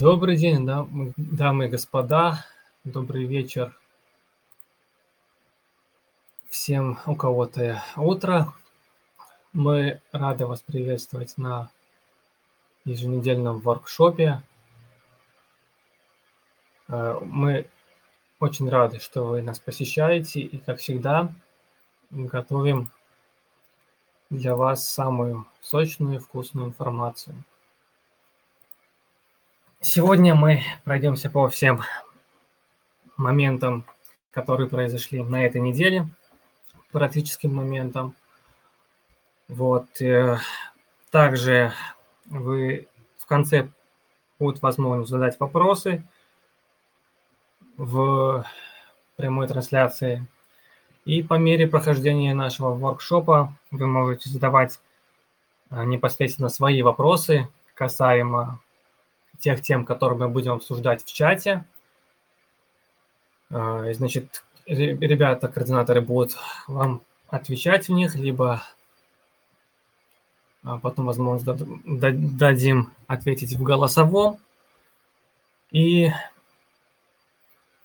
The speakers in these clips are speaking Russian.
Добрый день, дамы и господа. Добрый вечер всем, у кого-то утро. Мы рады вас приветствовать на еженедельном воркшопе. Мы очень рады, что вы нас посещаете. И, как всегда, готовим для вас самую сочную и вкусную информацию. Сегодня мы пройдемся по всем моментам, которые произошли на этой неделе, практическим моментам. Также вы в конце будет возможность задать вопросы в прямой трансляции. И по мере прохождения нашего воркшопа вы можете задавать непосредственно свои вопросы касаемо тех тем, которые мы будем обсуждать в чате. Значит, ребята, координаторы будут вам отвечать в них, либо потом, возможно, дадим ответить в голосовом, и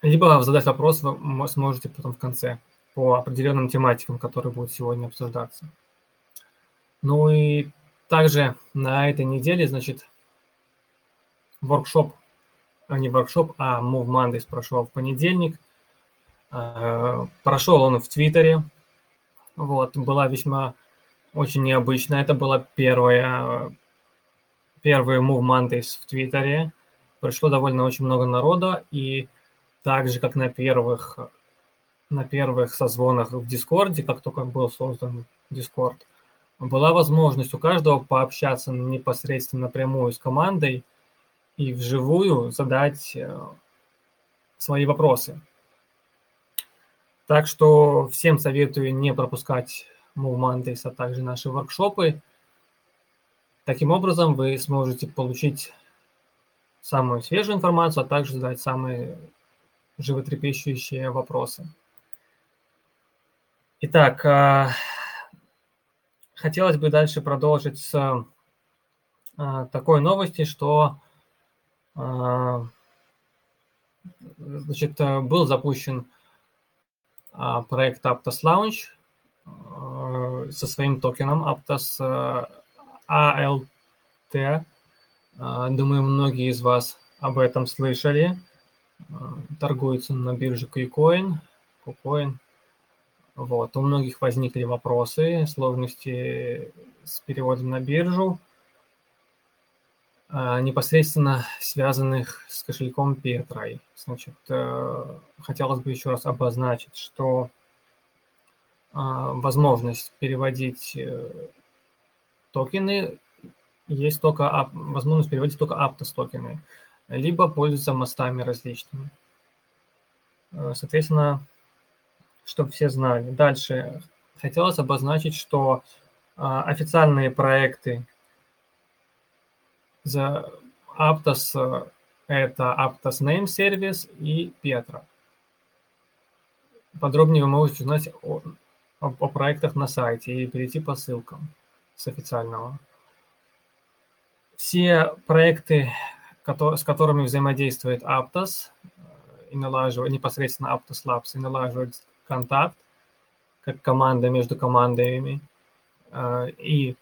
либо задать вопрос вы сможете потом в конце по определенным тематикам, которые будут сегодня обсуждаться. Ну и также на этой неделе, значит, а Move Mondays прошел в понедельник. Прошел он в Твиттере. Была весьма очень необычная. Это была первая Move Mondays в Твиттере. Пришло довольно очень много народа. И так же, как на первых созвонах в Дискорде, как только был создан Дискорд, была возможность у каждого пообщаться непосредственно напрямую с командой и вживую задать свои вопросы. Так что всем советую не пропускать Move Mondays, а также наши воркшопы. Таким образом, вы сможете получить самую свежую информацию, а также задать самые животрепещущие вопросы. Итак, хотелось бы дальше продолжить с такой новости, что был запущен проект Aptos Launch со своим токеном Aptos ALT. Думаю, многие из вас об этом слышали. Торгуется на бирже KuCoin. У многих возникли вопросы, сложности с переводом на биржу, непосредственно связанных с кошельком Петрой. Значит, хотелось бы еще раз обозначить, что возможность переводить токены есть только Aptos токены, либо пользоваться мостами различными. Соответственно, чтобы все знали. Дальше хотелось обозначить, что официальные проекты за Aptos — это Aptos Name Service и Petra. Подробнее вы можете узнать о проектах на сайте и перейти по ссылкам с официального. Все проекты, с которыми взаимодействует Aptos, и налаживает непосредственно Aptos Labs, и налаживает контакт как команда между командами, и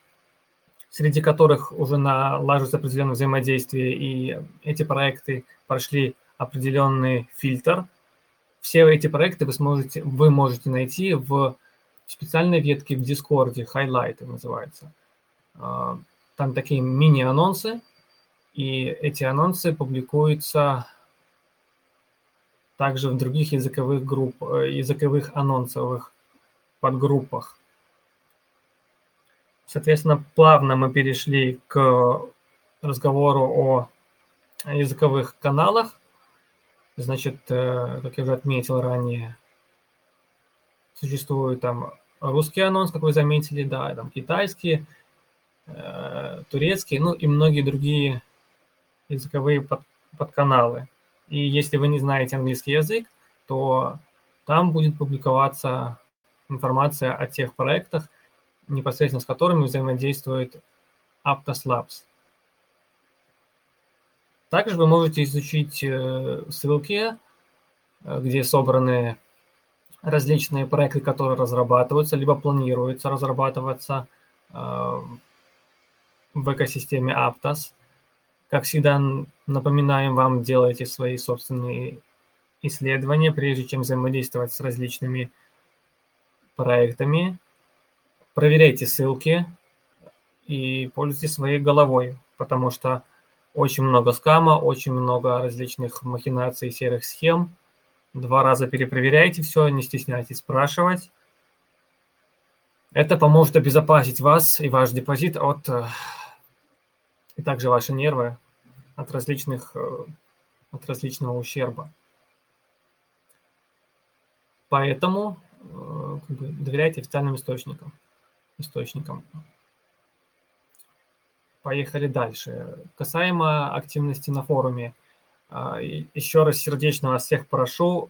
среди которых уже налаживается определенное взаимодействие, и эти проекты прошли определенный фильтр. Все эти проекты вы можете найти в специальной ветке в Дискорде, хайлайты называется. Там такие мини-анонсы, и эти анонсы публикуются также в других языковых анонсовых подгруппах. Соответственно, плавно мы перешли к разговору о языковых каналах. Значит, как я уже отметил ранее, существует там русский анонс, как вы заметили, там китайский, турецкий, ну и многие другие языковые подканалы. И если вы не знаете английский язык, то там будет публиковаться информация о тех проектах, непосредственно с которыми взаимодействует Aptos Labs. Также вы можете изучить ссылки, где собраны различные проекты, которые разрабатываются, либо планируются разрабатываться в экосистеме Aptos. Как всегда, напоминаем вам, делайте свои собственные исследования, прежде чем взаимодействовать с различными проектами. Проверяйте ссылки и пользуйтесь своей головой, потому что очень много скама, очень много различных махинаций, серых схем. 2 раза перепроверяйте все, не стесняйтесь спрашивать. Это поможет обезопасить вас и ваш депозит от... и также ваши нервы от различного ущерба. Поэтому доверяйте официальным источникам. Поехали дальше. Касаемо активности на форуме. Еще раз сердечно вас всех прошу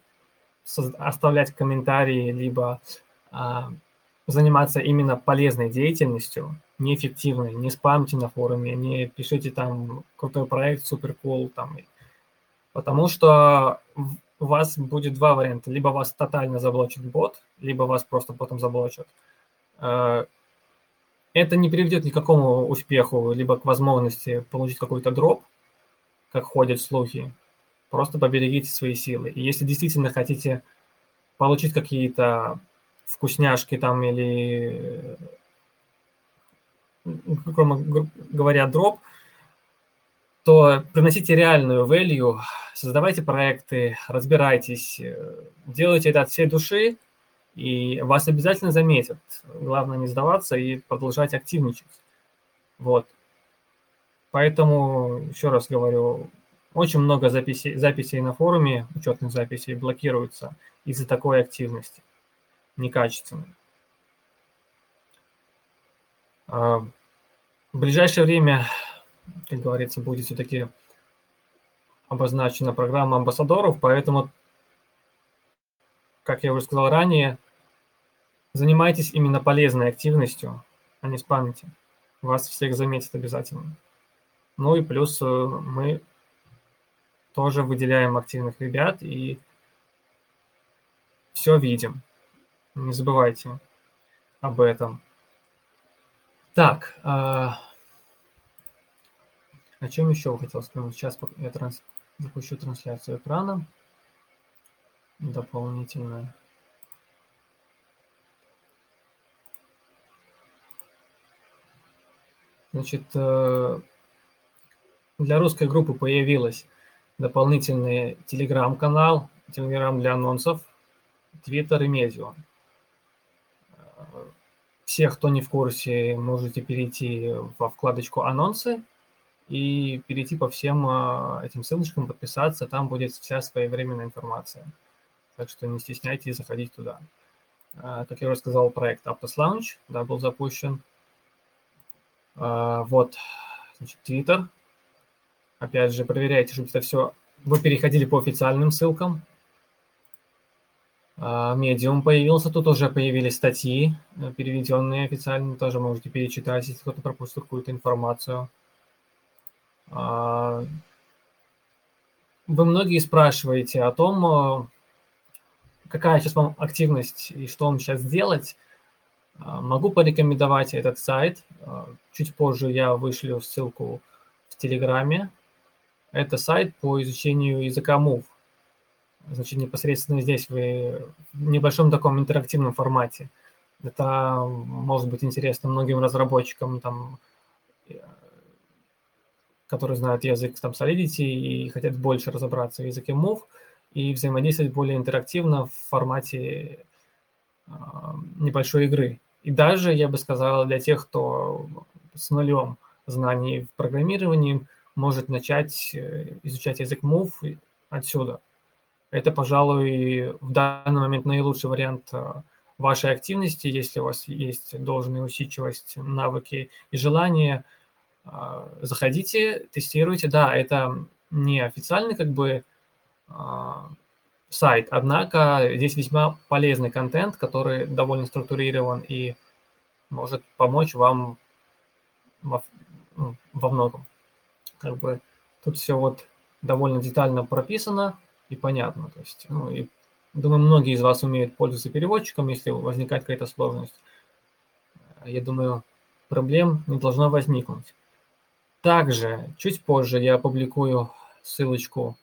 оставлять комментарии, либо заниматься именно полезной деятельностью, неэффективной, не спамьте на форуме, не пишите там крутой проект, суперкул, там, потому что у вас будет 2 варианта. Либо вас тотально заблочит бот, либо вас просто потом заблочат. Это не приведет ни к какому успеху, либо к возможности получить какой-то дроп, как ходят слухи. Просто поберегите свои силы. И если действительно хотите получить какие-то вкусняшки там или, грубо говоря, дроп, то приносите реальную value, создавайте проекты, разбирайтесь, делайте это от всей души, и вас обязательно заметят. Главное не сдаваться и продолжать активничать. Вот. Поэтому, еще раз говорю, очень много записей на форуме, учетных записей, блокируются из-за такой активности, некачественной. В ближайшее время, как говорится, будет все-таки обозначена программа амбассадоров, поэтому, как я уже сказал ранее, занимайтесь именно полезной активностью, а не спамите. Вас всех заметят обязательно. Ну и плюс мы тоже выделяем активных ребят и все видим. Не забывайте об этом. Так, о чем еще хотел сказать? Сейчас я запущу трансляцию экрана дополнительно. Значит, для русской группы появилась дополнительный телеграм-канал, телеграм для анонсов, Twitter и Medium. Все, кто не в курсе, можете перейти во вкладочку «Анонсы» и перейти по всем этим ссылочкам, подписаться. Там будет вся своевременная информация. Так что не стесняйтесь заходить туда. Как я уже сказал, проект Aptos Launch, да, был запущен. Вот, значит, Twitter. Опять же, проверяйте, чтобы это все... Вы переходили по официальным ссылкам. Medium появился, тут уже появились статьи, переведенные официально, тоже можете перечитать, если кто-то пропустил какую-то информацию. Вы многие спрашиваете о том, какая сейчас вам активность и что вам сейчас делать. Могу порекомендовать этот сайт. Чуть позже я вышлю ссылку в Телеграме. Это сайт по изучению языка Move. Значит, непосредственно здесь вы в небольшом таком интерактивном формате. Это может быть интересно многим разработчикам, там, которые знают язык там, Solidity и хотят больше разобраться в языке Move и взаимодействовать более интерактивно в формате небольшой игры. И даже, я бы сказал, для тех, кто с нулем знаний в программировании, может начать изучать язык Move отсюда. Это, пожалуй, в данный момент наилучший вариант вашей активности, если у вас есть должная усидчивость, навыки и желание. Заходите, тестируйте. Да, это не официальный как бы сайт, однако здесь весьма полезный контент, который довольно структурирован и может помочь вам во многом. Как бы тут все вот довольно детально прописано и понятно. То есть, и, думаю, многие из вас умеют пользоваться переводчиком, если возникает какая-то сложность. Я думаю, проблем не должно возникнуть. Также чуть позже я опубликую ссылочку,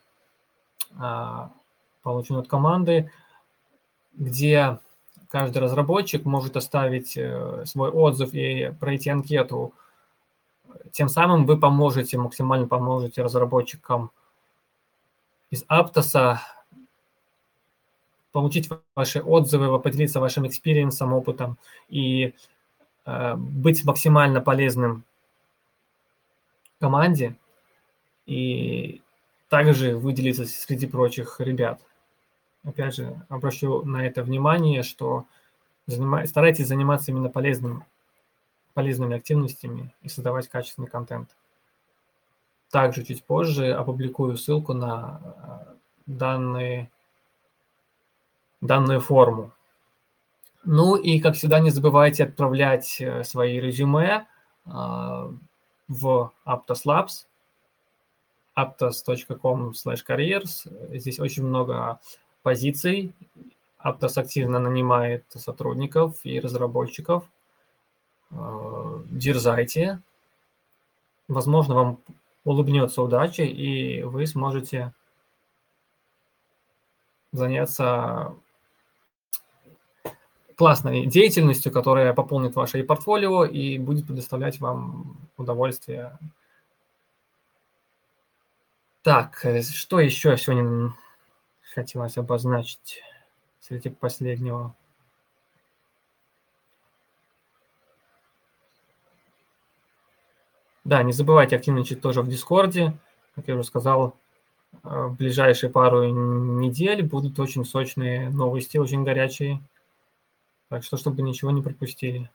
полученную от команды, где каждый разработчик может оставить свой отзыв и пройти анкету. Тем самым вы поможете, максимально поможете разработчикам из Aptos получить ваши отзывы, поделиться вашим экспириенсом, опытом и быть максимально полезным команде и также выделиться среди прочих ребят. Опять же, обращу на это внимание, что старайтесь заниматься именно полезными активностями и создавать качественный контент. Также чуть позже опубликую ссылку на данную форму. Ну и, как всегда, не забывайте отправлять свои резюме в Aptos Labs, aptos.com/careers. Здесь очень много позиций. Aptos активно нанимает сотрудников и разработчиков. Дерзайте. Возможно, вам улыбнется удача, и вы сможете заняться классной деятельностью, которая пополнит ваше портфолио и будет предоставлять вам удовольствие. Так, что еще сегодня хотелось обозначить среди последнего? Да, не забывайте активничать тоже в Дискорде. Как я уже сказал, в ближайшие пару недель будут очень сочные новости, очень горячие. Так что, чтобы ничего не пропустили.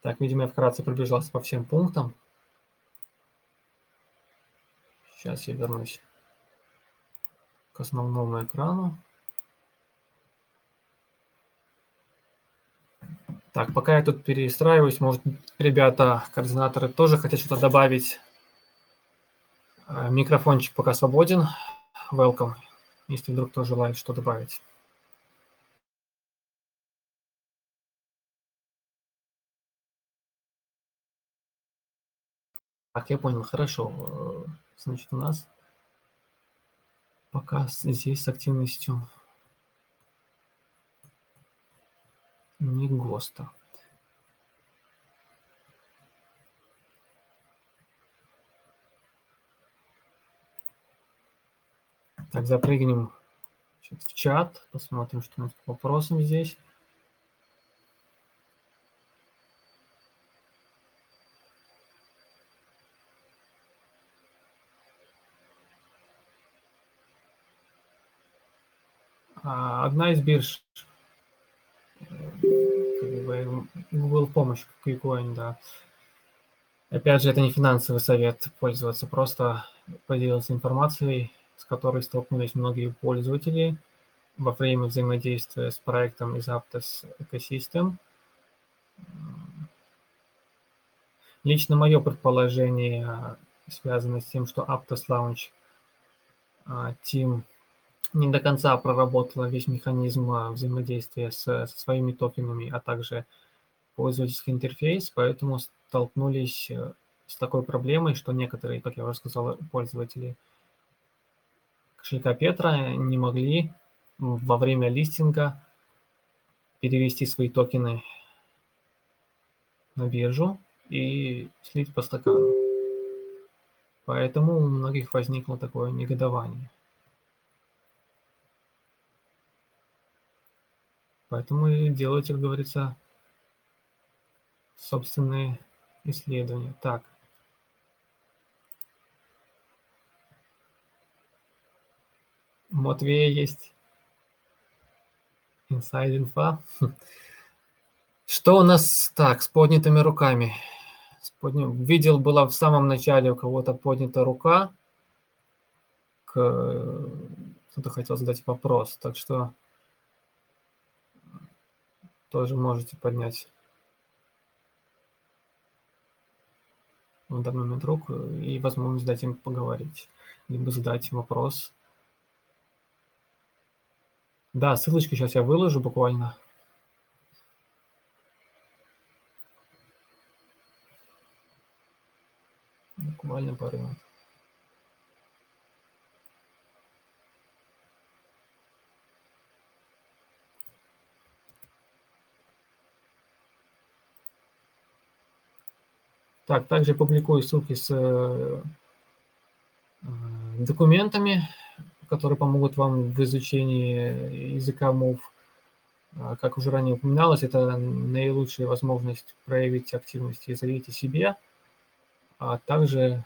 Так, видимо, я вкратце пробежался по всем пунктам. Сейчас я вернусь к основному экрану. Так, пока я тут перестраиваюсь, может, ребята, координаторы тоже хотят что-то добавить. Микрофончик пока свободен. Welcome. Если вдруг кто желает что добавить. Так, я понял, хорошо. Значит, у нас пока здесь с активностью не ГОСТа. Так, запрыгнем в чат, посмотрим, что у нас по вопросам здесь. Одна из бирж, Google помощь, KuCoin, да. Опять же, это не финансовый совет пользоваться, просто поделиться информацией, с которой столкнулись многие пользователи во время взаимодействия с проектом из Aptos Ecosystem. Лично мое предположение связано с тем, что Aptos Launch Team не до конца проработала весь механизм взаимодействия со своими токенами, а также пользовательский интерфейс, поэтому столкнулись с такой проблемой, что некоторые, как я уже сказал, пользователи кошелька Petra не могли во время листинга перевести свои токены на биржу и слить по стакану. Поэтому у многих возникло такое негодование. Поэтому и делайте, как говорится, собственные исследования. Так. У Матвея есть инсайд-инфа. Что у нас так с поднятыми руками? Видел, была в самом начале у кого-то поднята рука. Кто-то хотел задать вопрос, так что тоже можете поднять на данный момент рук и возможность дать им поговорить, либо задать вопрос. Да, ссылочку сейчас я выложу буквально. Буквально пару минут. Так, также публикую ссылки с документами, которые помогут вам в изучении языка Move. Как уже ранее упоминалось, это наилучшая возможность проявить активность и заявить о себе, а также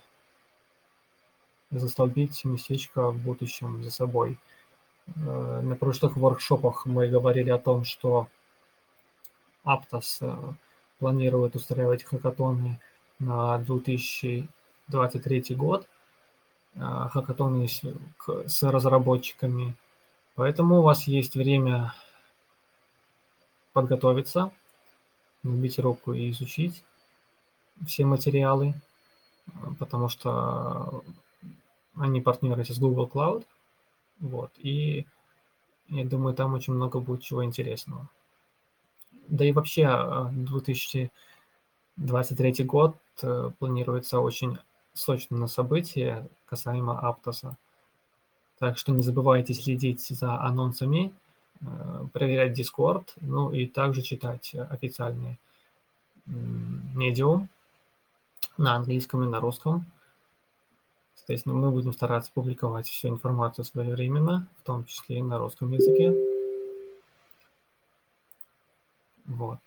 застолбить местечко в будущем за собой. На прошлых воркшопах мы говорили о том, что Aptos планирует устраивать хакатоны на 2023 год, хакатоны с разработчиками. Поэтому у вас есть время подготовиться, набить руку и изучить все материалы, потому что они партнерятся с Google Cloud. Вот, и я думаю, там очень много будет чего интересного. Да и вообще 2023 год планируется очень сочно на события касаемо Aptos. Так что не забывайте следить за анонсами, проверять Discord, ну и также читать официальные Medium на английском и на русском. Соответственно, мы будем стараться публиковать всю информацию своевременно, в том числе и на русском языке. Вот.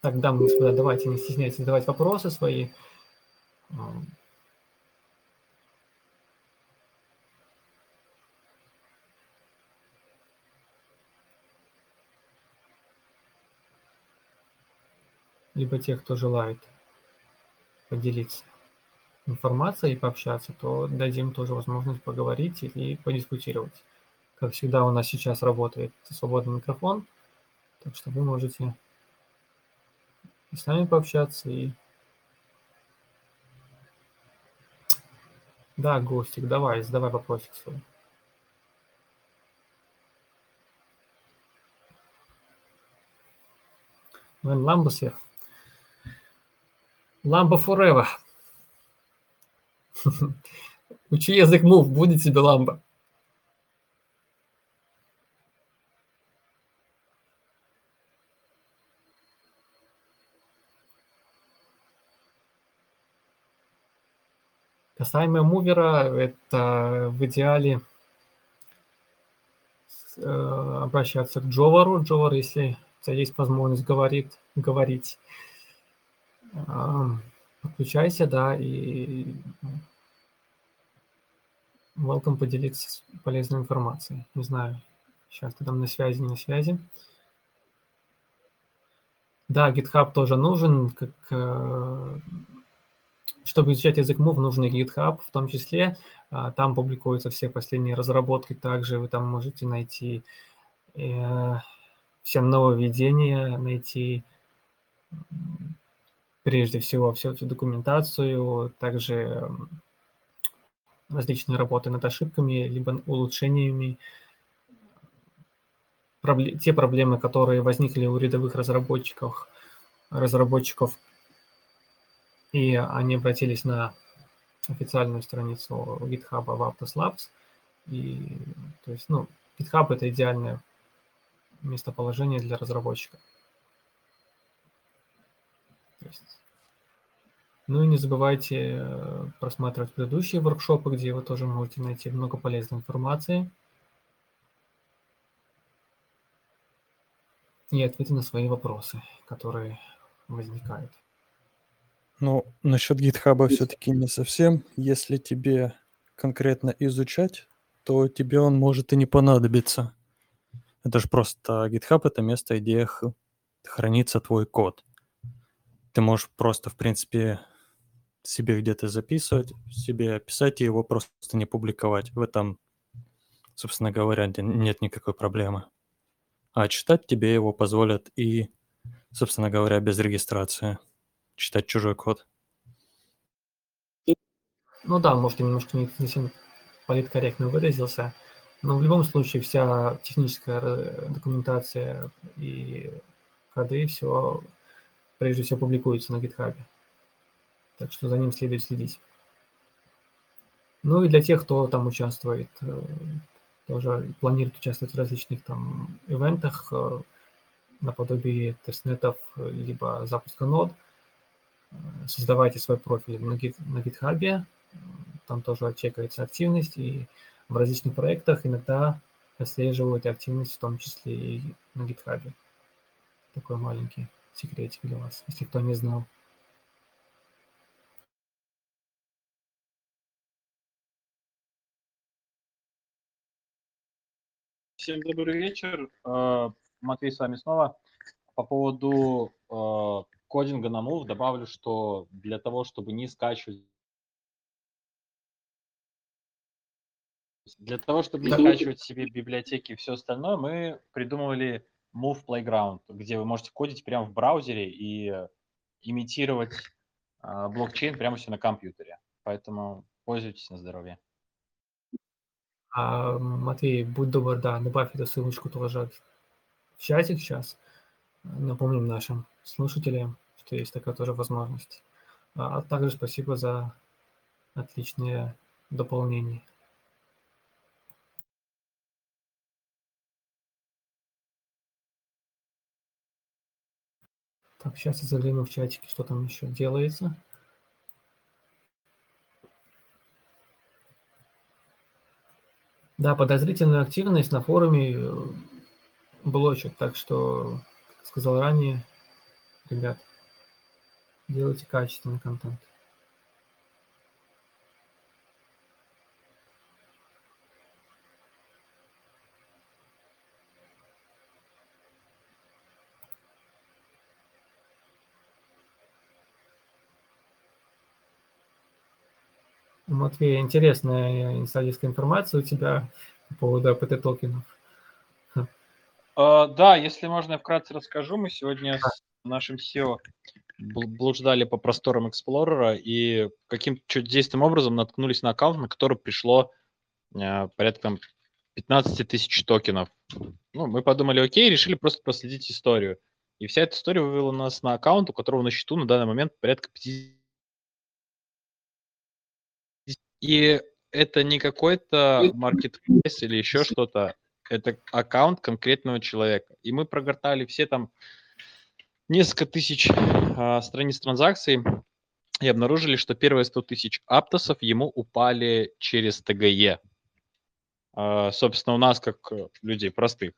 Так, дамы и господа, давайте, не стесняйтесь задавать вопросы свои. Либо тех, кто желает поделиться информацией и пообщаться, то дадим тоже возможность поговорить и подискутировать. Как всегда, у нас сейчас работает свободный микрофон, так что вы можете и с нами пообщаться, и... Да, Гостик, давай, задавай вопросик свой. Вен Ламбо сверху. Ламбо forever. Учи язык Move, будет тебе ламбо. Касаемо мувера, это в идеале обращаться к Джовару. Джовар, если у тебя есть возможность говорить, подключайся, да, и welcome поделиться полезной информацией. Не знаю, сейчас ты там на связи, не на связи. Да, GitHub тоже нужен, как... Чтобы изучать язык Move, нужен и GitHub, в том числе. Там публикуются все последние разработки. Также вы там можете найти все нововведения, найти прежде всего всю эту документацию, также различные работы над ошибками, либо улучшениями. Те проблемы, которые возникли у рядовых разработчиков, и они обратились на официальную страницу GitHub в Aptos Labs. И, то есть, GitHub – это идеальное местоположение для разработчика. То есть, ну и не забывайте просматривать предыдущие воркшопы, где вы тоже можете найти много полезной информации и ответы на свои вопросы, которые возникают. Ну, насчет GitHub все-таки не совсем. Если тебе конкретно изучать, то тебе он может и не понадобиться. Это же просто GitHub — это место, где хранится твой код. Ты можешь просто, в принципе, себе где-то записывать, себе писать и его просто не публиковать. В этом, собственно говоря, нет никакой проблемы. А читать тебе его позволят и, собственно говоря, без регистрации. Читать чужой код. Ну да, может, я немножко не совсем политкорректно выразился, но в любом случае вся техническая документация и коды, все, прежде всего, публикуется на GitHub. Так что за ним следует следить. Ну и для тех, кто там участвует, тоже планирует участвовать в различных там ивентах, наподобие тестнетов, либо запуска нод, создавайте свой профиль на GitHub, там тоже чекается активность, и в различных проектах иногда отслеживают активность, в том числе и на GitHub. Такой маленький секретик для вас, если кто не знал. Всем добрый вечер. Матвей с вами снова. По поводу кодинга на Move добавлю, что для того, чтобы не скачивать, себе библиотеки и все остальное, мы придумывали Move Playground, где вы можете кодить прямо в браузере и имитировать блокчейн прямо все на компьютере. Поэтому пользуйтесь на здоровье. Матвей, будь добр, да, добавь эту ссылочку тоже в чатик сейчас. Напомним нашим слушателям, что есть такая тоже возможность. А также спасибо за отличное дополнение. Так, сейчас я загляну в чатики, что там еще делается. Да, подозрительная активность на форуме блочит, так что, как сказал ранее, ребят, делайте качественный контент. Матвей, интересная инсайдерская информация у тебя по поводу АПТ-токенов. Да, если можно, я вкратце расскажу. Мы сегодня с нашим SEO блуждали по просторам Эксплорера и каким-то чудесным образом наткнулись на аккаунт, на который пришло порядка 15 тысяч токенов. Ну, мы подумали, окей, решили просто проследить историю. И вся эта история вывела нас на аккаунт, у которого на счету на данный момент порядка 50. И это не какой-то маркетплейс или еще что-то. Это аккаунт конкретного человека. И мы прогортали все там несколько тысяч страниц транзакций и обнаружили, что первые 100 тысяч аптосов ему упали через ТГЕ. Собственно, у нас, как людей простых,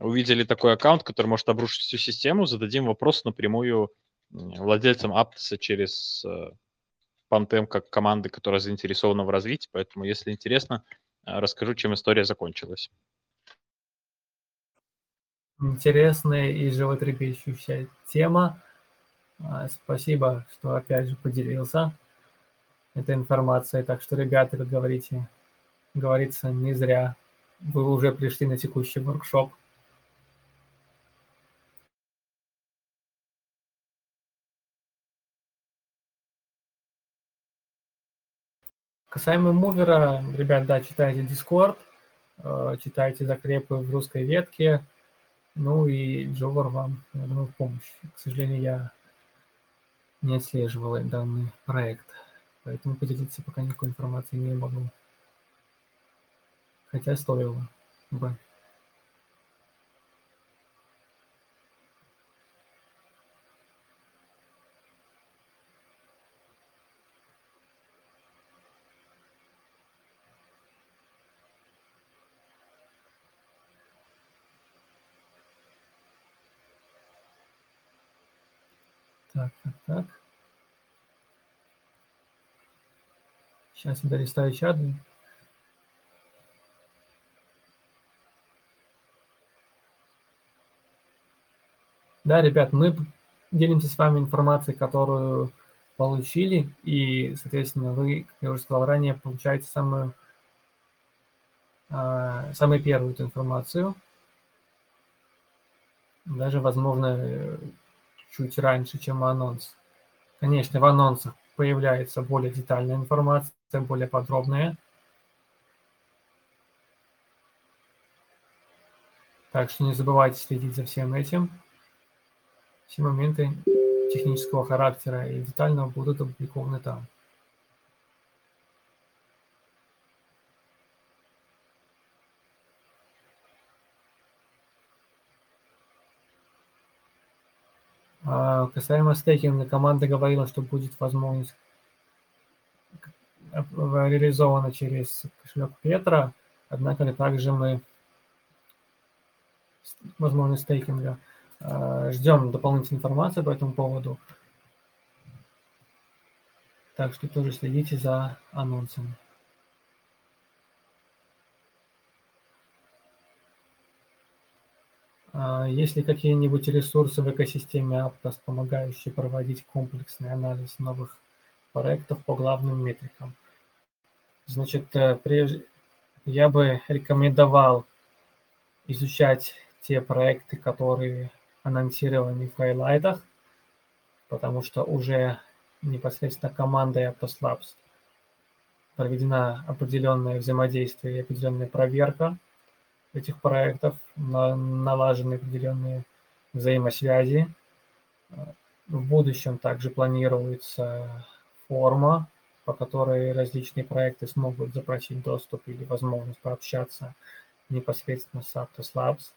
увидели такой аккаунт, который может обрушить всю систему, зададим вопрос напрямую владельцам аптоса через Pontem как команды, которая заинтересована в развитии, поэтому, если интересно, расскажу, чем история закончилась. Интересная и животрепещущая тема. Спасибо, что опять же поделился этой информацией. Так что, ребята, как говорится, не зря. Вы уже пришли на текущий воркшоп. Касаемо мувера, ребят, да, читайте Discord, читайте закрепы в русской ветке, ну и Джовар вам, я думаю, в помощь. К сожалению, я не отслеживал данный проект, поэтому поделиться пока никакой информации не могу. Хотя стоило бы. Так. Сейчас я долистаю чат. Да, ребят, мы делимся с вами информацией, которую получили, и, соответственно, вы, как я уже сказал ранее, получаете самую первую эту информацию. даже, возможно, чуть раньше, чем анонс. Конечно, в анонсах появляется более детальная информация, более подробная. Так что не забывайте следить за всем этим. Все моменты технического характера и детального будут опубликованы там. Касаемо стейкинга, команда говорила, что будет возможность реализована через кошелек Petra, однако также мы возможность стейкинга. Ждем дополнительной информации по этому поводу. Так что тоже следите за анонсами. Есть ли какие-нибудь ресурсы в экосистеме Aptos, помогающие проводить комплексный анализ новых проектов по главным метрикам? Значит, я бы рекомендовал изучать те проекты, которые анонсированы в хайлайтах, потому что уже непосредственно командой Aptos Labs проведена определенное взаимодействие и определенная проверка этих проектов, налажены определенные взаимосвязи. В будущем также планируется форма, по которой различные проекты смогут запросить доступ или возможность пообщаться непосредственно с Aptos Labs.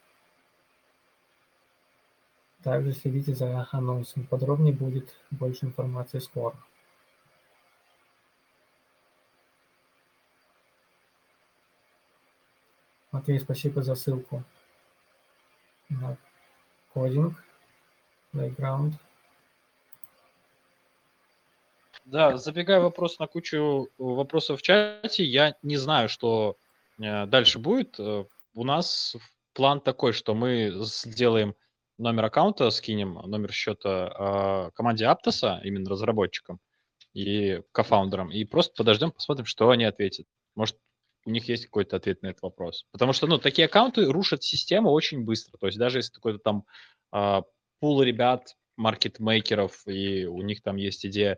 Также следите за анонсом. Подробнее будет больше информации скоро. Матвей, спасибо за ссылку на кодинг, Playground. Да, забегая вопрос на кучу вопросов в чате, я не знаю, что дальше будет. У нас план такой, что мы сделаем номер аккаунта, скинем номер счета команде Aptos, именно разработчикам и кофаундерам, и просто подождем, посмотрим, что они ответят. Может, у них есть какой-то ответ на этот вопрос. Потому что, ну, такие аккаунты рушат систему очень быстро. То есть даже если какой-то там пул ребят, маркетмейкеров, и у них там есть идея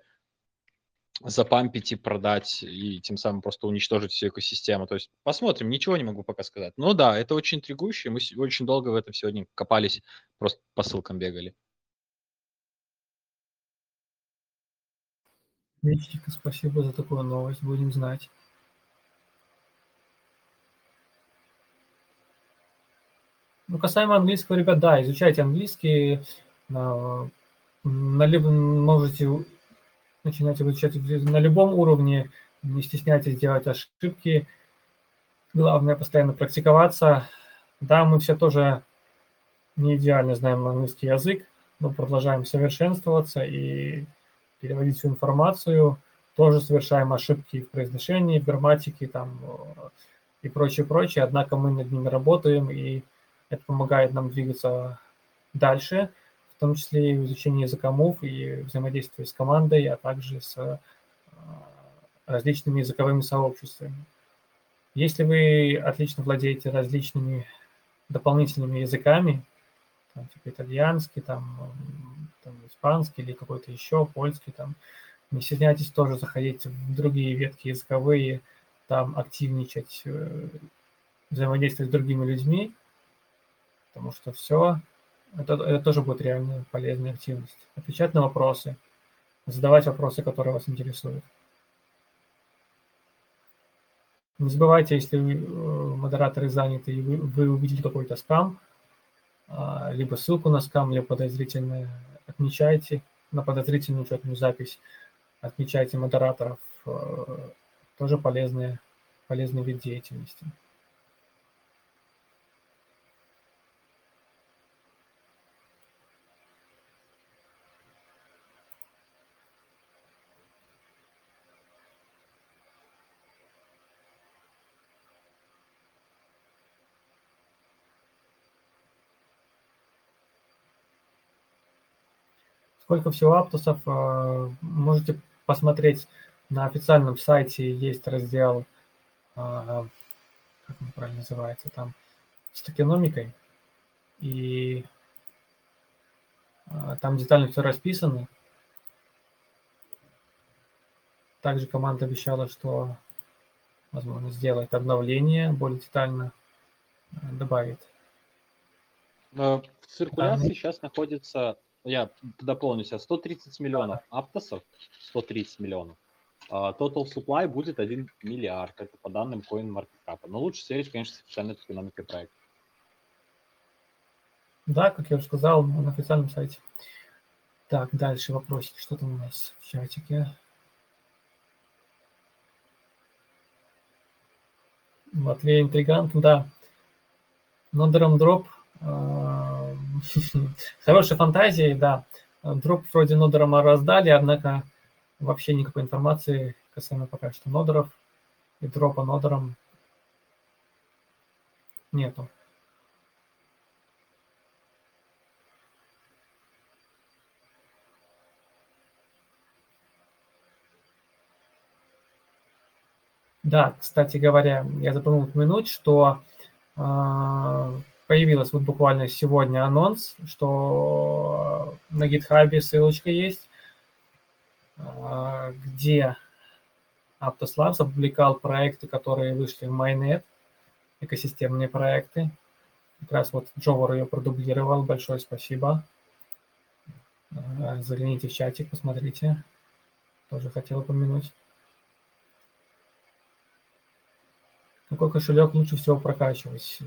запампить и продать, и тем самым просто уничтожить всю экосистему. То есть посмотрим, ничего не могу пока сказать. Но да, это очень интригующе. Мы очень долго в этом сегодня копались, просто по ссылкам бегали. Мечника, спасибо за такую новость, будем знать. Ну, касаемо английского, ребят, да, изучайте английский, можете начинать изучать на любом уровне, не стесняйтесь делать ошибки, главное постоянно практиковаться. Да, мы все тоже не идеально знаем английский язык, но продолжаем совершенствоваться и переводить всю информацию, тоже совершаем ошибки в произношении, в грамматике там, и прочее, однако мы над ними работаем, и это помогает нам двигаться дальше, в том числе и в изучении языка Move и взаимодействии с командой, а также с различными языковыми сообществами. Если вы отлично владеете различными дополнительными языками, там, типа итальянский, там, испанский или какой-то еще, польский, там, не стесняйтесь тоже заходить в другие ветки языковые, там активничать, взаимодействовать с другими людьми, потому что все, это тоже будет реально полезная активность. Отвечать на вопросы, задавать вопросы, которые вас интересуют. Не забывайте, если модераторы заняты и вы увидели какой-то скам, либо ссылку на скам, либо подозрительную, отмечайте на подозрительную учетную запись, отмечайте модераторов, тоже полезный вид деятельности. Сколько всего Aptos, можете посмотреть на официальном сайте, есть раздел, как он правильно называется, там с токеномикой. И Там детально все расписано. Также команда обещала, что, возможно, сделает обновление, более детально добавит. В циркуляции сейчас находится, я дополню себя, 130 миллионов аптосов, 130 миллионов. Total supply будет 1 миллиард, это по данным CoinMarketCap. Но лучше сверить, конечно, с официальной экономикой проекта. Да, как я уже сказал, на официальном сайте. Так, дальше вопросики. Что там у нас в чатике? Матвей интригант, да. Но дроп. Хорошая фантазия, да. Дроп вроде нодером раздали, однако вообще никакой информации касаемо пока что нодеров и дропа нодером нету. Да, кстати говоря, я забыл упомянуть, что появилась вот буквально сегодня анонс, что на GitHub ссылочка есть, где Aptos Labs опубликовал проекты, которые вышли в майнет, экосистемные проекты. Как раз вот Джовар ее продублировал, большое спасибо. Загляните в чатик, посмотрите. Тоже хотел упомянуть. Какой кошелек лучше всего прокачивать?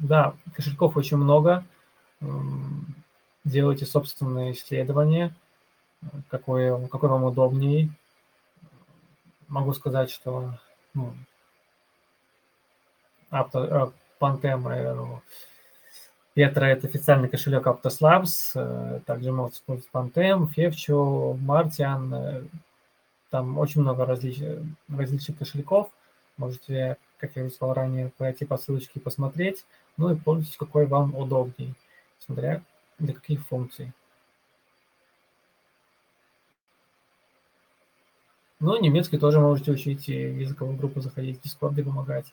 Да, кошельков очень много. Делайте собственные исследования, какой вам удобнее. Могу сказать, что Pontem, Petra — это официальный кошелек Aptos Labs. Также можете использовать Pontem, Fewcha, Martian. Там очень много различных кошельков. Можете, как я уже сказал ранее, пройти по ссылочке и посмотреть. Ну и пользуйтесь, какой вам удобней, смотря для каких функций. Ну, немецкий тоже можете учить, и языковую группу заходить в Discord и помогать.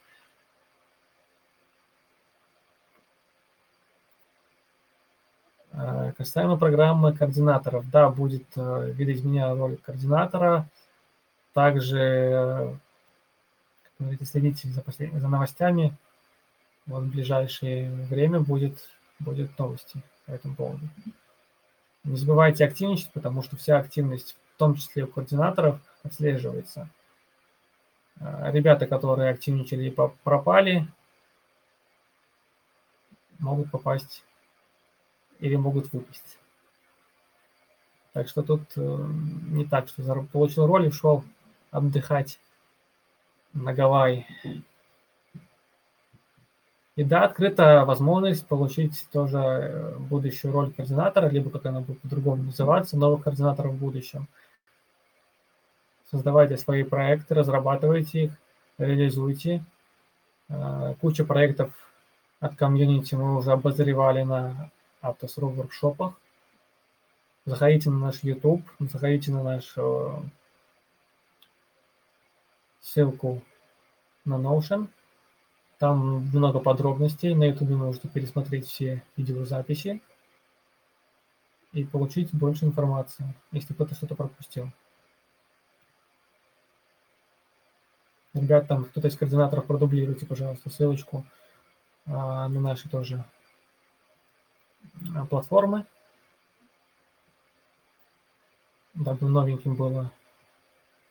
Касаемо программы координаторов. Да, будет видоизменен ролик координатора. Также... Следите за новостями. Вот в ближайшее время будет новости по этому поводу. Не забывайте активничать, потому что вся активность, в том числе у координаторов, отслеживается. Ребята, которые активничали и пропали, могут попасть или могут выпасть. Так что тут не так, что получил роль и шел отдыхать на Гавайи. И да, открыта возможность получить тоже будущую роль координатора, либо как она будет по-другому называться, новых координаторов в будущем. Создавайте свои проекты, разрабатывайте их, реализуйте. Куча проектов от комьюнити мы уже обозревали на Aptos.ru воркшопах. Заходите на наш YouTube, заходите на наш ссылку на Notion. Там много подробностей. На YouTube можете пересмотреть все видеозаписи и получить больше информации, если кто-то что-то пропустил. Ребят, там кто-то из координаторов, продублируйте, пожалуйста, ссылочку на наши тоже платформы, дабы новеньким было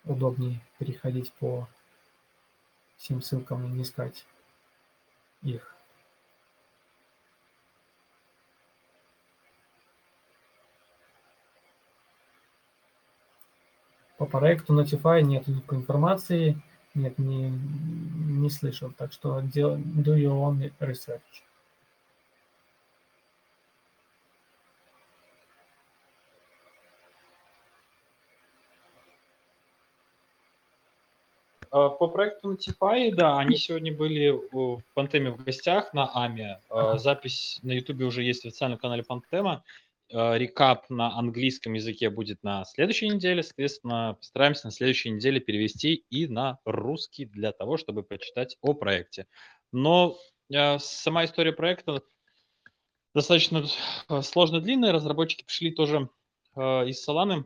удобнее переходить по всем ссылкам и не искать их. По проекту Notify нет никакой информации, нет, не слышал, так что do your own research. По проекту Notify, да, они сегодня были в Понтеме в гостях на АМИ. Запись на Ютубе уже есть в официальном канале Понтема. Рекап на английском языке будет на следующей неделе. Соответственно, постараемся на следующей неделе перевести и на русский для того, чтобы прочитать о проекте. Но сама история проекта достаточно сложно длинная. Разработчики пришли тоже из Solana,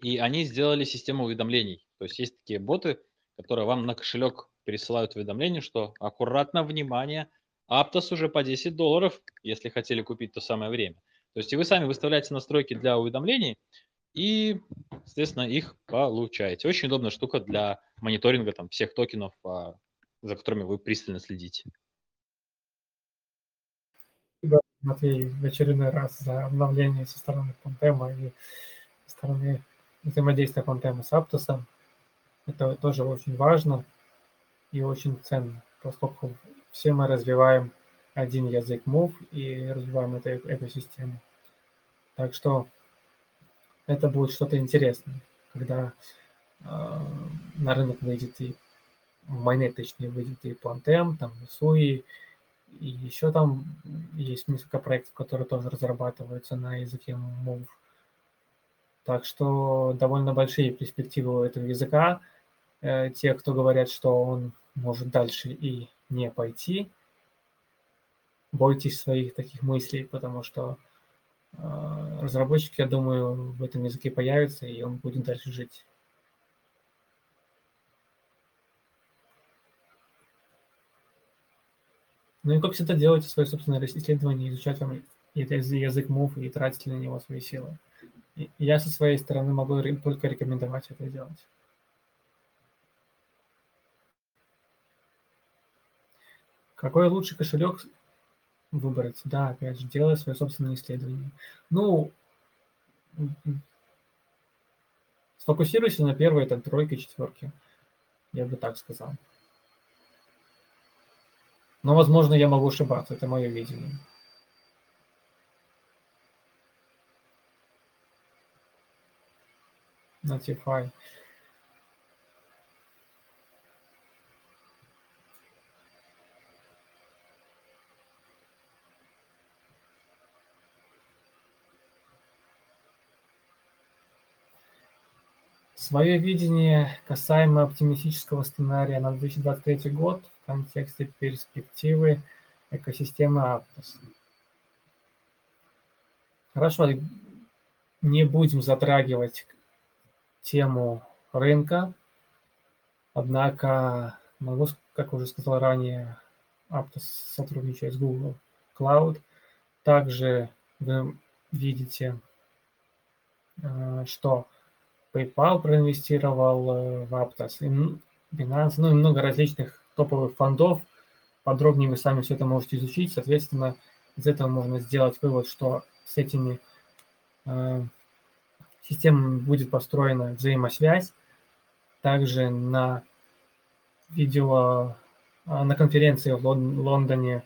и они сделали систему уведомлений. То есть есть такие боты, которые вам на кошелек пересылают уведомления, что аккуратно, внимание, Aptos уже по $10, если хотели купить, то самое время. То есть и вы сами выставляете настройки для уведомлений и, соответственно, их получаете. Очень удобная штука для мониторинга там, всех токенов, за которыми вы пристально следите. Спасибо, Матвей, в очередной раз за обновление со стороны Понтема и со стороны взаимодействия Понтема с Aptos. Это тоже очень важно и очень ценно, поскольку все мы развиваем один язык Move и развиваем эту экосистему. Так что это будет что-то интересное, когда на рынок выйдет и в майнет, точнее, выйдет и Pontem, там и Sui, и еще там есть несколько проектов, которые тоже разрабатываются на языке Move. Так что довольно большие перспективы у этого языка. Те, кто говорят, что он может дальше и не пойти, бойтесь своих таких мыслей, потому что разработчики, я думаю, в этом языке появятся, и он будет дальше жить. Ну и, как всегда, делайте свои собственные исследования, изучать вам язык Move и тратить на него свои силы. И я со своей стороны могу только рекомендовать это делать. Какой лучший кошелек выбрать? Да, опять же, делая свое собственное исследование. Ну, сфокусируйся на первой, это тройке, четверке. Я бы так сказал. Но, возможно, я могу ошибаться. Это мое видение. Notify. Свое видение касаемо оптимистического сценария на 2023 год в контексте перспективы экосистемы Aptos. Хорошо, не будем затрагивать тему рынка, однако могу, как уже сказал ранее, Aptos сотрудничает с Google Cloud. Также вы видите, что PayPal проинвестировал в Aptos, и Binance, ну и много различных топовых фондов. Подробнее вы сами все это можете изучить. Соответственно, из этого можно сделать вывод, что с этими системами будет построена взаимосвязь. Также на видео, на конференции в Лондоне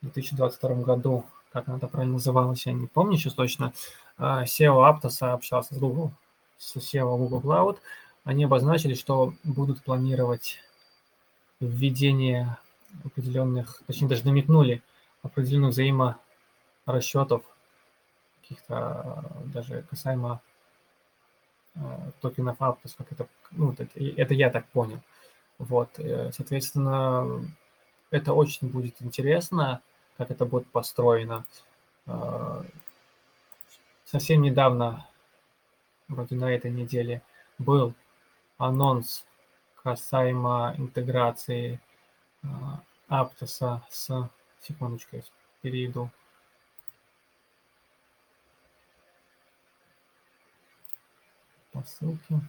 в 2022 году, как она правильно называлась, я не помню сейчас точно, CEO Aptos общался с Google. SEO Google Cloud, они обозначили, что будут планировать введение определенных, точнее даже намекнули определенных взаиморасчетов, каких-то даже касаемо токенов Aptos, как это, ну, это я так понял. Вот, соответственно, это очень будет интересно, как это будет построено. Совсем недавно, вроде на этой неделе, был анонс касаемо интеграции Aptos с... Секундочку, я перейду. По ссылке.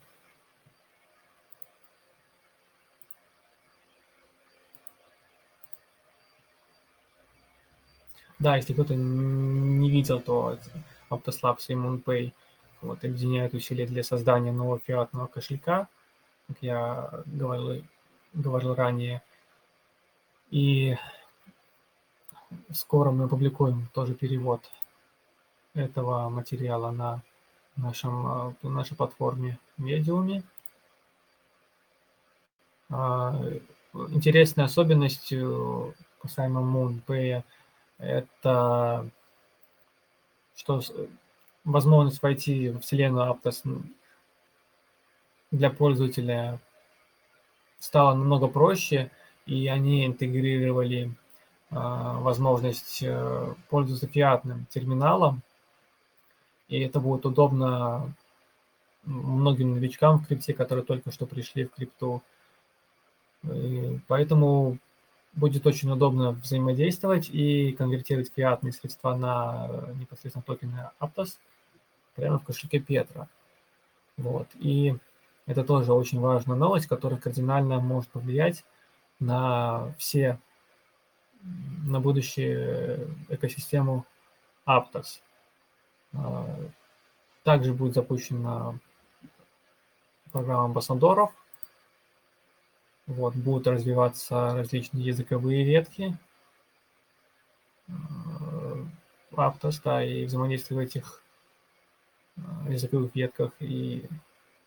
Да, если кто-то не видел, то Aptos Labs и MoonPay вот, объединяют усилия для создания нового фиатного кошелька, как я говорил ранее. И скоро мы опубликуем тоже перевод этого материала на нашей платформе Medium. Интересной особенностью касаемо MoonPay это что возможность войти во вселенную Aptos для пользователя стало намного проще, и они интегрировали возможность пользоваться фиатным терминалом, и это будет удобно многим новичкам в крипте, которые только что пришли в крипту. И поэтому будет очень удобно взаимодействовать и конвертировать фиатные средства на непосредственно токены Aptos прямо в кошельке Petra. Вот. И это тоже очень важная новость, которая кардинально может повлиять на все, на будущую экосистему Aptos. Также будет запущена программа амбассадоров. Вот, будут развиваться различные языковые ветки Aptos, да, и взаимодействие в этих языковых ветках, и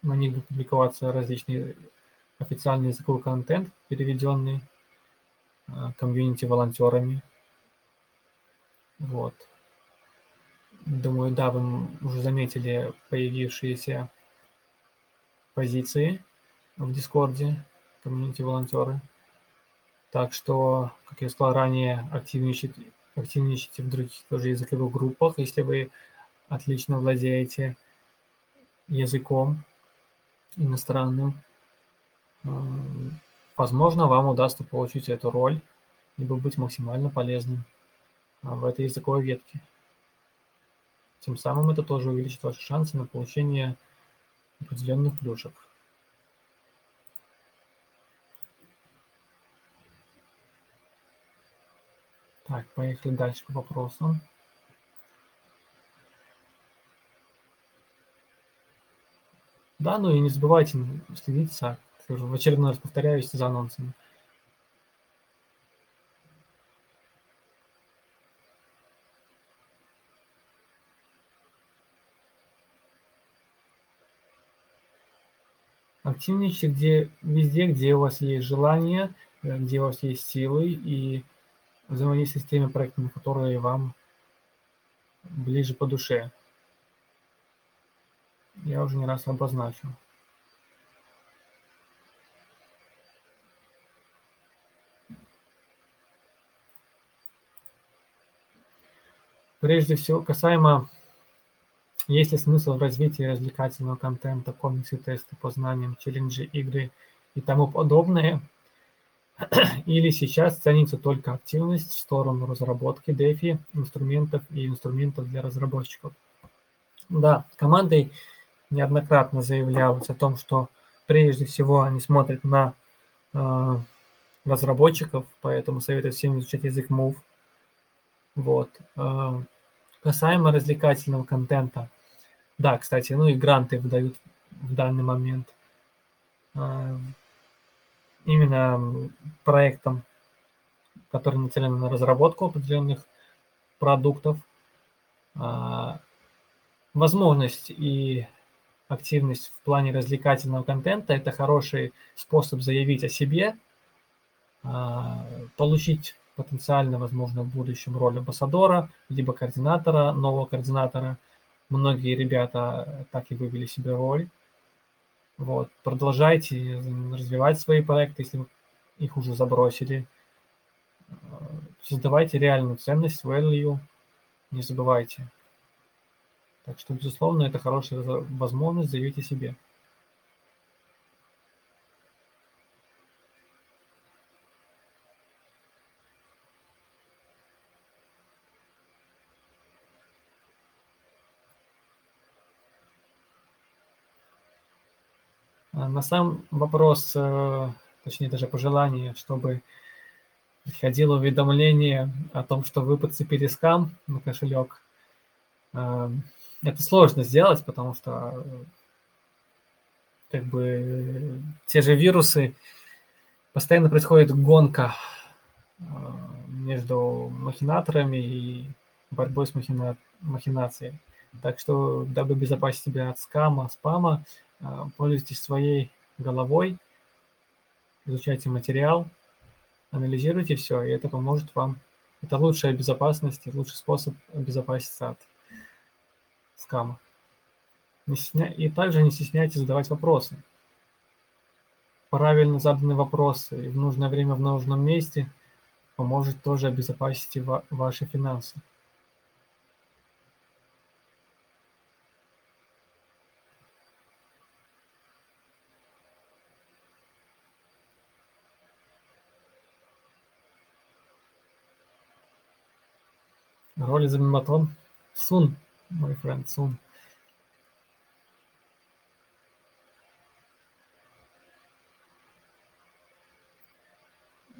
на них будут публиковаться различные официальный языковой контент, переведенный комьюнити-волонтерами. Вот. Думаю, да, вы уже заметили появившиеся позиции в Дискорде, комьюнити-волонтеры. Так что, как я сказал ранее, активничайте в других тоже языковых группах, если вы отлично владеете языком иностранным. Возможно, вам удастся получить эту роль, либо быть максимально полезным в этой языковой ветке. Тем самым это тоже увеличит ваши шансы на получение определенных плюшек. Так, поехали дальше по вопросам. Да, ну и не забывайте следить за, в очередной раз повторяюсь, за анонсами. Активничайте везде, где у вас есть желание, где у вас есть силы, и взаимодействуйте с теми проектами, которые вам ближе по душе. Я уже не раз обозначил. Прежде всего, касаемо, есть ли смысл в развитии развлекательного контента, комиксы, тесты по знаниям, челленджи, игры и тому подобное, или сейчас ценится только активность в сторону разработки DeFi, инструментов и инструментов для разработчиков. Да, команды неоднократно заявлялось о том, что прежде всего они смотрят на разработчиков, поэтому советую всем изучать язык Move. Вот. Касаемо развлекательного контента. Да, кстати, ну и гранты выдают в данный момент именно проектам, которые нацелены на разработку определенных продуктов. Возможность и активность в плане развлекательного контента – это хороший способ заявить о себе, получить потенциально, возможно, в будущем роль амбассадора, либо координатора, нового координатора. Многие ребята так и выбили себе роль. Вот. Продолжайте развивать свои проекты, если вы их уже забросили. Создавайте реальную ценность, value, не забывайте. Так что, безусловно, это хорошая возможность заявить о себе. На сам вопрос, точнее даже пожелание, чтобы приходило уведомление о том, что вы подцепили скам на кошелек, это сложно сделать, потому что как бы те же вирусы, постоянно происходит гонка между махинаторами и борьбой с махинацией. Так что, дабы обезопасить себя от скама, спама, пользуйтесь своей головой, изучайте материал, анализируйте все, и это поможет вам. Это лучшая безопасность и лучший способ обезопаситься от скама. И также не стесняйтесь задавать вопросы. Правильно заданные вопросы и в нужное время в нужном месте поможет тоже обезопасить ваши финансы. Роли за миматон. Soon, мой friend, soon.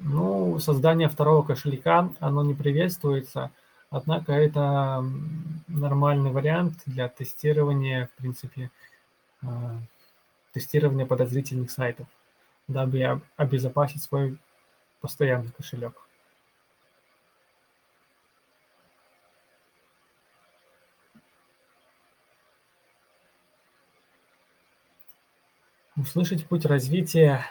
Ну, создание второго кошелька, оно не приветствуется, однако это нормальный вариант для тестирования, в принципе, тестирования подозрительных сайтов, дабы обезопасить свой постоянный кошелек. Услышать путь развития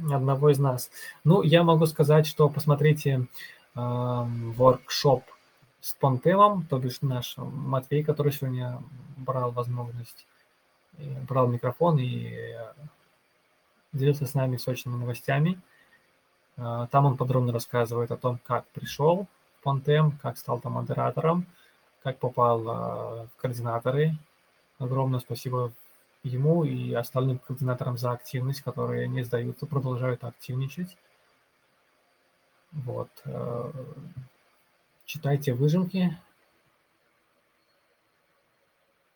одного из нас. Ну, я могу сказать, что посмотрите воркшоп с Понтемом, то бишь наш Матвей, который сегодня брал возможность, брал микрофон и делился с нами сочными новостями. Там он подробно рассказывает о том, как пришел в Понтем, как стал там модератором, как попал в координаторы. Огромное спасибо ему и остальным координаторам за активность, которые не сдаются, продолжают активничать. Вот. Читайте выжимки.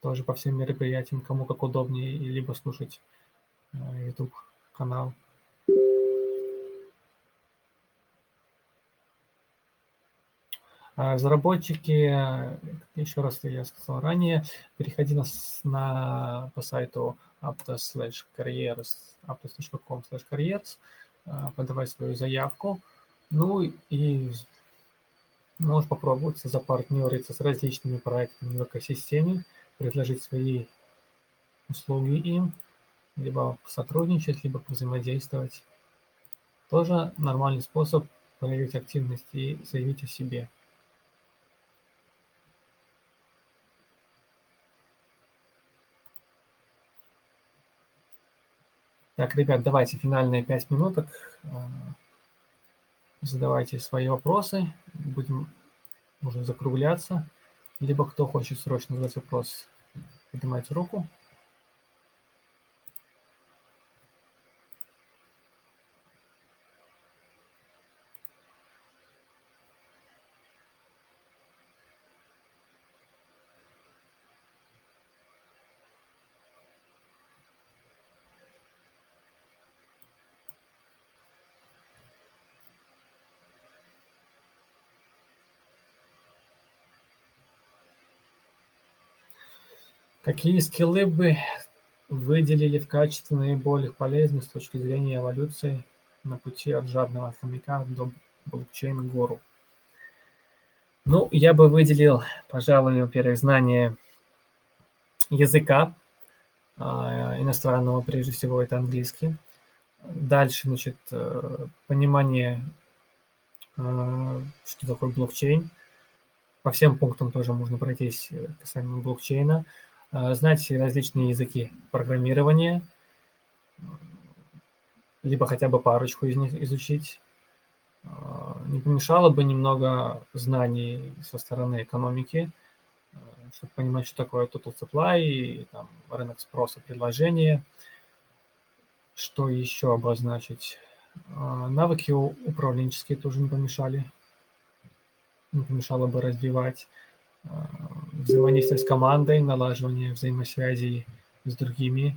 Тоже по всем мероприятиям, кому как удобнее, либо слушать YouTube-канал. Разработчики, еще раз я сказал ранее, переходи по сайту aptos.com/careers, подавай свою заявку, ну и можешь попробовать запартнериться с различными проектами в экосистеме, предложить свои услуги им, либо сотрудничать, либо взаимодействовать. Тоже нормальный способ проявить активность и заявить о себе. Так, ребят, давайте финальные 5 минуток. Задавайте свои вопросы. Будем уже закругляться. Либо кто хочет срочно задать вопрос, поднимайте руку. Какие скиллы бы выделили в качестве наиболее полезных с точки зрения эволюции на пути от жадного хомяка до блокчейн-гуру? Ну, я бы выделил, пожалуй, во-первых, знание языка иностранного, прежде всего, это английский. Дальше, значит, понимание, что такое блокчейн. По всем пунктам тоже можно пройтись касаемо блокчейна. Знать различные языки программирования, либо хотя бы парочку из них изучить. Не помешало бы немного знаний со стороны экономики, чтобы понимать, что такое total supply, и, там, рынок спроса, предложения. Что еще обозначить? Навыки управленческие тоже не помешали. Не помешало бы развивать. Взаимодействие с командой, налаживание взаимосвязей с другими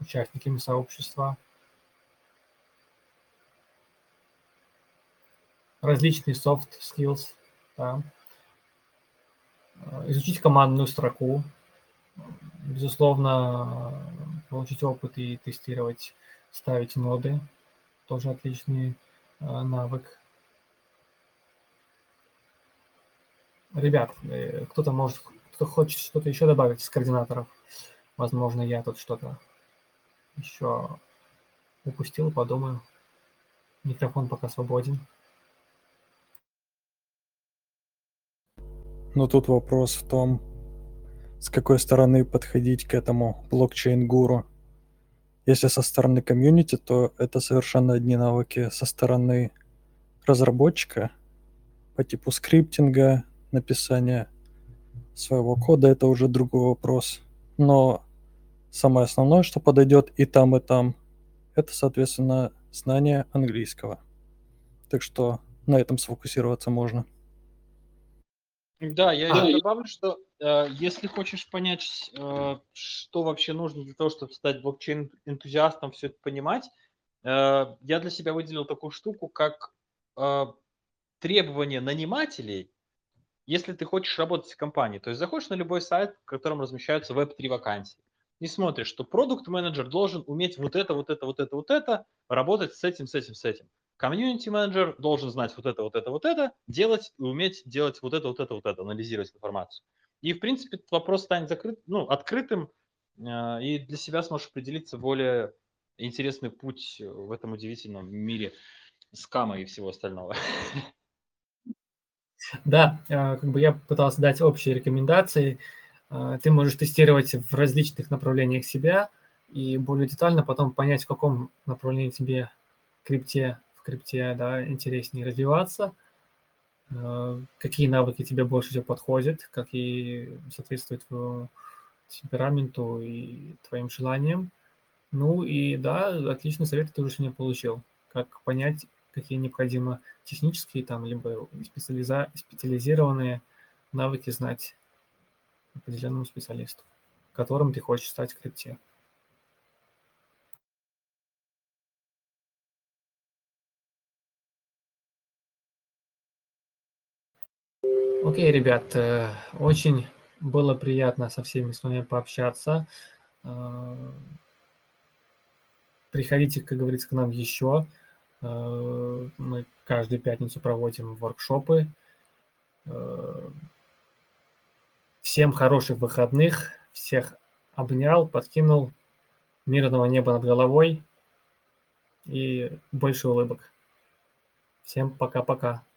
участниками сообщества. Различные soft skills. Да. Изучить командную строку. Безусловно, получить опыт и тестировать, ставить ноды. Тоже отличный навык. Ребят, кто хочет что-то еще добавить из координаторов? Возможно, я тут что-то еще упустил, подумаю. Микрофон пока свободен. Но тут вопрос в том, с какой стороны подходить к этому блокчейн-гуру. Если со стороны комьюнити, то это совершенно одни навыки. Со стороны разработчика по типу скриптинга, написания своего кода, это уже другой вопрос. Но самое основное, что подойдет и там, это, соответственно, знание английского. Так что на этом сфокусироваться можно. Да, я добавлю, что если хочешь понять, что вообще нужно для того, чтобы стать блокчейн-энтузиастом, все это понимать, я для себя выделил такую штуку, как требования нанимателей, если ты хочешь работать в компании. То есть заходишь на любой сайт, в котором размещаются веб-3 вакансии, и смотришь, что продукт-менеджер должен уметь вот это, работать с этим. Комьюнити-менеджер должен знать вот это, делать и уметь делать вот это, анализировать информацию. И, в принципе, этот вопрос станет открытым, и для себя сможешь определиться более интересный путь в этом удивительном мире скама и всего остального. Да, я пытался дать общие рекомендации. Ты можешь тестировать в различных направлениях себя и более детально потом понять, в каком направлении тебе в крипте, интереснее развиваться, какие навыки тебе больше всего подходят, какие соответствуют твоему темпераменту и твоим желаниям. Отличный совет ты уже сегодня получил, как понять, какие необходимо технические либо специализированные навыки знать определенному специалисту, которым ты хочешь стать в крипте. Окей, ребят, очень было приятно со всеми с вами пообщаться. Приходите, как говорится, к нам еще. Мы каждую пятницу проводим воркшопы. Всем хороших выходных. Всех обнял, подкинул. Мирного неба над головой и больше улыбок. Всем пока-пока.